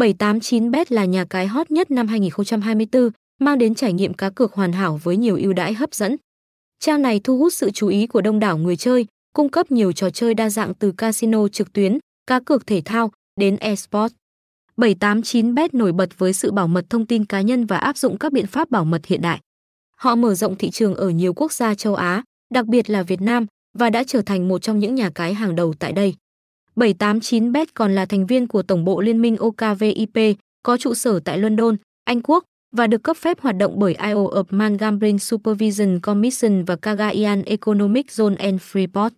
789bet là nhà cái hot nhất năm 2024, mang đến trải nghiệm cá cược hoàn hảo với nhiều ưu đãi hấp dẫn. Trang này thu hút sự chú ý của đông đảo người chơi, cung cấp nhiều trò chơi đa dạng từ casino trực tuyến, cá cược thể thao đến eSports. 789bet nổi bật với sự bảo mật thông tin cá nhân và áp dụng các biện pháp bảo mật hiện đại. Họ mở rộng thị trường ở nhiều quốc gia châu Á, đặc biệt là Việt Nam, và đã trở thành một trong những nhà cái hàng đầu tại đây. 789bet còn là thành viên của Tổng bộ Liên minh OKVIP, có trụ sở tại Luân Đôn, Anh Quốc, và được cấp phép hoạt động bởi Isle of Man Gambling Supervision Commission và Cagayan Economic Zone and Free Port.